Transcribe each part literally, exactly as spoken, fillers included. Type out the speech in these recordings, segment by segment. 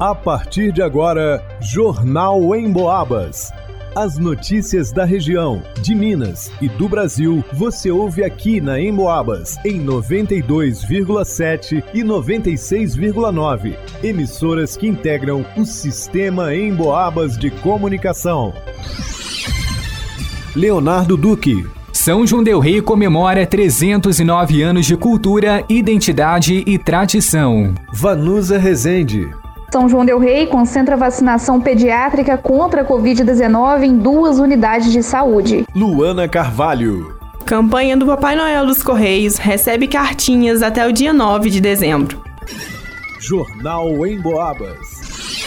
A partir de agora, Jornal Emboabas. As notícias da região, de Minas e do Brasil, você ouve aqui na Emboabas, em noventa e dois vírgula sete e noventa e seis vírgula nove, emissoras que integram o sistema Emboabas de comunicação. Leonardo Duque. São João del Rei comemora trezentos e nove anos de cultura, identidade e tradição. Vanusa Rezende. São João del Rei concentra vacinação pediátrica contra a covid dezenove em duas unidades de saúde. Luana Carvalho. Campanha do Papai Noel dos Correios recebe cartinhas até o dia nove de dezembro. Jornal Emboabas.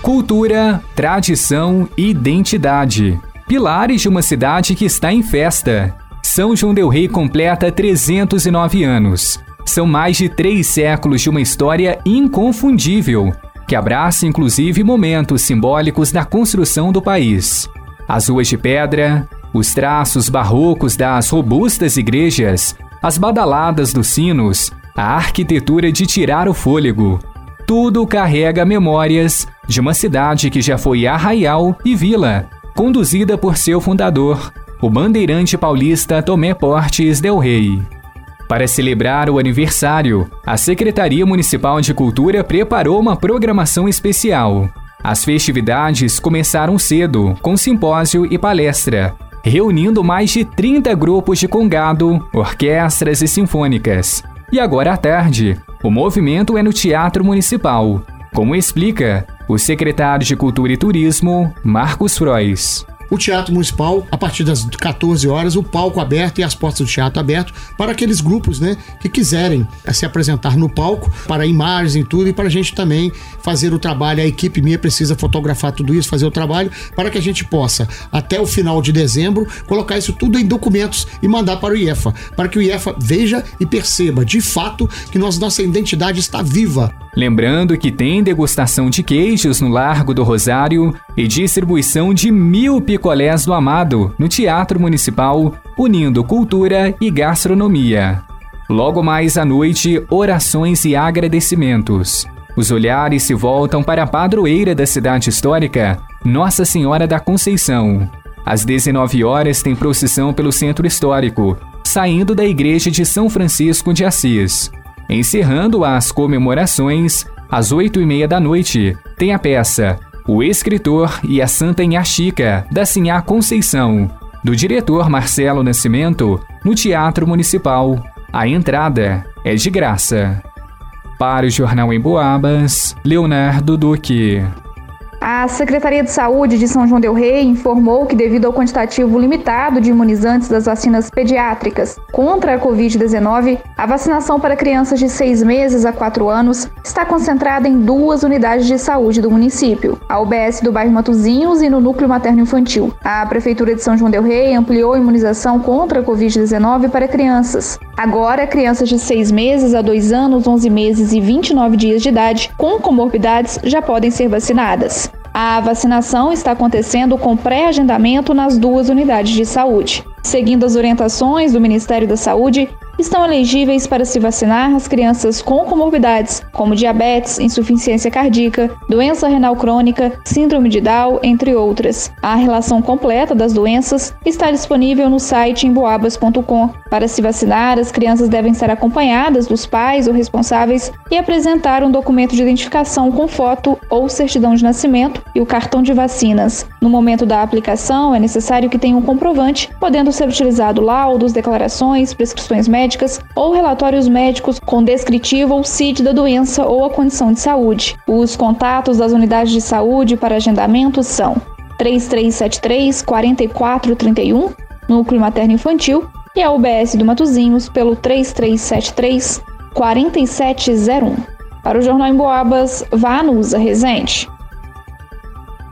Cultura, tradição e identidade. Pilares de uma cidade que está em festa. São João del Rei completa trezentos e nove anos. São mais de três séculos de uma história inconfundível, que abraça inclusive momentos simbólicos da construção do país. As ruas de pedra, os traços barrocos das robustas igrejas, as badaladas dos sinos, a arquitetura de tirar o fôlego. Tudo carrega memórias de uma cidade que já foi arraial e vila, conduzida por seu fundador, o bandeirante paulista Tomé Portes Del Rey. Para celebrar o aniversário, a Secretaria Municipal de Cultura preparou uma programação especial. As festividades começaram cedo, com simpósio e palestra, reunindo mais de trinta grupos de congado, orquestras e sinfônicas. E agora à tarde, o movimento é no Teatro Municipal, como explica o secretário de Cultura e Turismo, Marcos Frois. O Teatro Municipal, a partir das catorze horas, o palco aberto e as portas do teatro aberto para aqueles grupos, né, que quiserem se apresentar no palco, para imagens e tudo, e para a gente também fazer o trabalho. A equipe minha precisa fotografar tudo isso, fazer o trabalho, para que a gente possa, até o final de dezembro, colocar isso tudo em documentos e mandar para o I E F A, para que o I E F A veja e perceba, de fato, que nossa identidade está viva. Lembrando que tem degustação de queijos no Largo do Rosário e distribuição de mil picolés do Amado no Teatro Municipal, unindo cultura e gastronomia. Logo mais à noite, orações e agradecimentos. Os olhares se voltam para a padroeira da cidade histórica, Nossa Senhora da Conceição. Às dezenove horas tem procissão pelo Centro Histórico, saindo da Igreja de São Francisco de Assis. Encerrando as comemorações, às oito e meia da noite, tem a peça O Escritor e a Santa Nhá Chica da Sinhá Conceição, do diretor Marcelo Nascimento, no Teatro Municipal. A entrada é de graça. Para o Jornal Emboabas, Leonardo Duque. A Secretaria de Saúde de São João del Rei informou que, devido ao quantitativo limitado de imunizantes das vacinas pediátricas contra a covid dezenove, a vacinação para crianças de seis meses a quatro anos está concentrada em duas unidades de saúde do município, a U B S do bairro Matozinhos e no Núcleo Materno Infantil. A Prefeitura de São João del Rei ampliou a imunização contra a covid dezenove para crianças. Agora, crianças de seis meses a dois anos, onze meses e vinte e nove dias de idade com comorbidades já podem ser vacinadas. A vacinação está acontecendo com pré-agendamento nas duas unidades de saúde. Seguindo as orientações do Ministério da Saúde, estão elegíveis para se vacinar as crianças com comorbidades, como diabetes, insuficiência cardíaca, doença renal crônica, síndrome de Down, entre outras. A relação completa das doenças está disponível no site emboabas ponto com. Para se vacinar, as crianças devem ser acompanhadas dos pais ou responsáveis e apresentar um documento de identificação com foto ou certidão de nascimento e o cartão de vacinas. No momento da aplicação, é necessário que tenha um comprovante, podendo ser utilizado laudos, declarações, prescrições médicas, médicas ou relatórios médicos com descritivo ou C I D da doença ou a condição de saúde. Os contatos das unidades de saúde para agendamento são três três sete três, quatro quatro três um, Núcleo Materno Infantil, e a U B S do Matozinhos pelo três três sete três, quatro sete zero um. Para o Jornal Emboabas, Vanusa Rezende.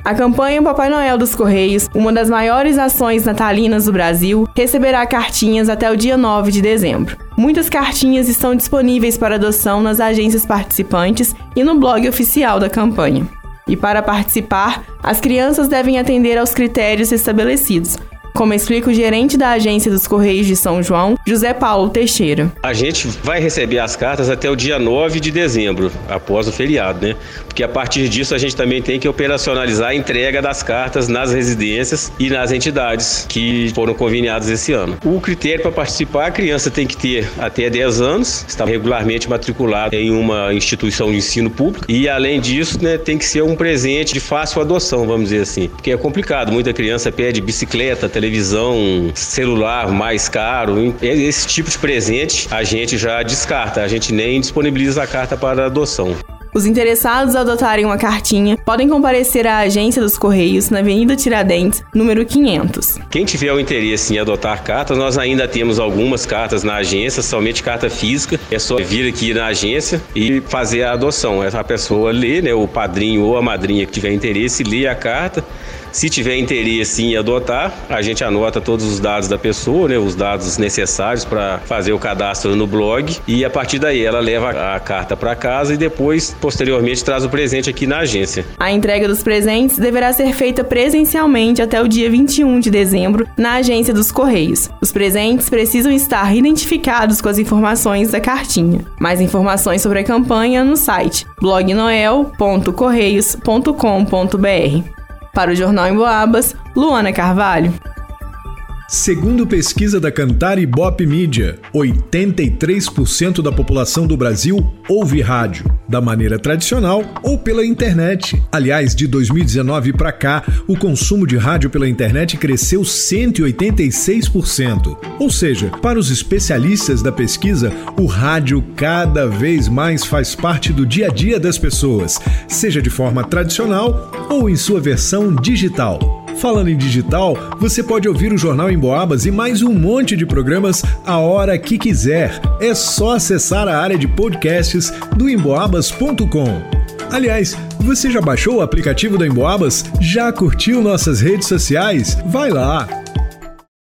A campanha Papai Noel dos Correios, uma das maiores ações natalinas do Brasil, receberá cartinhas até o dia nove de dezembro. Muitas cartinhas estão disponíveis para adoção nas agências participantes e no blog oficial da campanha. E para participar, as crianças devem atender aos critérios estabelecidos, como explica o gerente da agência dos Correios de São João, José Paulo Teixeira. A gente vai receber as cartas até o dia nove de dezembro, após o feriado, né? Porque a partir disso a gente também tem que operacionalizar a entrega das cartas nas residências e nas entidades que foram conveniadas esse ano. O critério para participar, a criança tem que ter até dez anos, está regularmente matriculada em uma instituição de ensino público e, além disso, né, tem que ser um presente de fácil adoção, vamos dizer assim, porque é complicado, muita criança pede bicicleta, televisão, celular mais caro. Esse tipo de presente a gente já descarta, a gente nem disponibiliza a carta para adoção. Os interessados a adotarem uma cartinha podem comparecer à agência dos Correios na Avenida Tiradentes, número quinhentos. Quem tiver o interesse em adotar cartas, nós ainda temos algumas cartas na agência, somente carta física. É só vir aqui na agência e fazer a adoção. Essa pessoa lê, né, o padrinho ou a madrinha que tiver interesse, lê a carta. Se tiver interesse em adotar, a gente anota todos os dados da pessoa, né, os dados necessários para fazer o cadastro no blog, e a partir daí ela leva a carta para casa e depois, posteriormente, traz o presente aqui na agência. A entrega dos presentes deverá ser feita presencialmente até o dia vinte e um de dezembro na agência dos Correios. Os presentes precisam estar identificados com as informações da cartinha. Mais informações sobre a campanha no site blog noel ponto correios ponto com ponto b r. Para o Jornal Emboabas, Luana Carvalho. Segundo pesquisa da Kantar Ibope Mídia, oitenta e três por cento da população do Brasil ouve rádio, da maneira tradicional ou pela internet. Aliás, de dois mil e dezenove para cá, o consumo de rádio pela internet cresceu cento e oitenta e seis por cento. Ou seja, para os especialistas da pesquisa, o rádio cada vez mais faz parte do dia a dia das pessoas, seja de forma tradicional ou em sua versão digital. Falando em digital, você pode ouvir o Jornal Emboabas e mais um monte de programas a hora que quiser. É só acessar a área de podcasts do emboabas ponto com. Aliás, você já baixou o aplicativo da Emboabas? Já curtiu nossas redes sociais? Vai lá!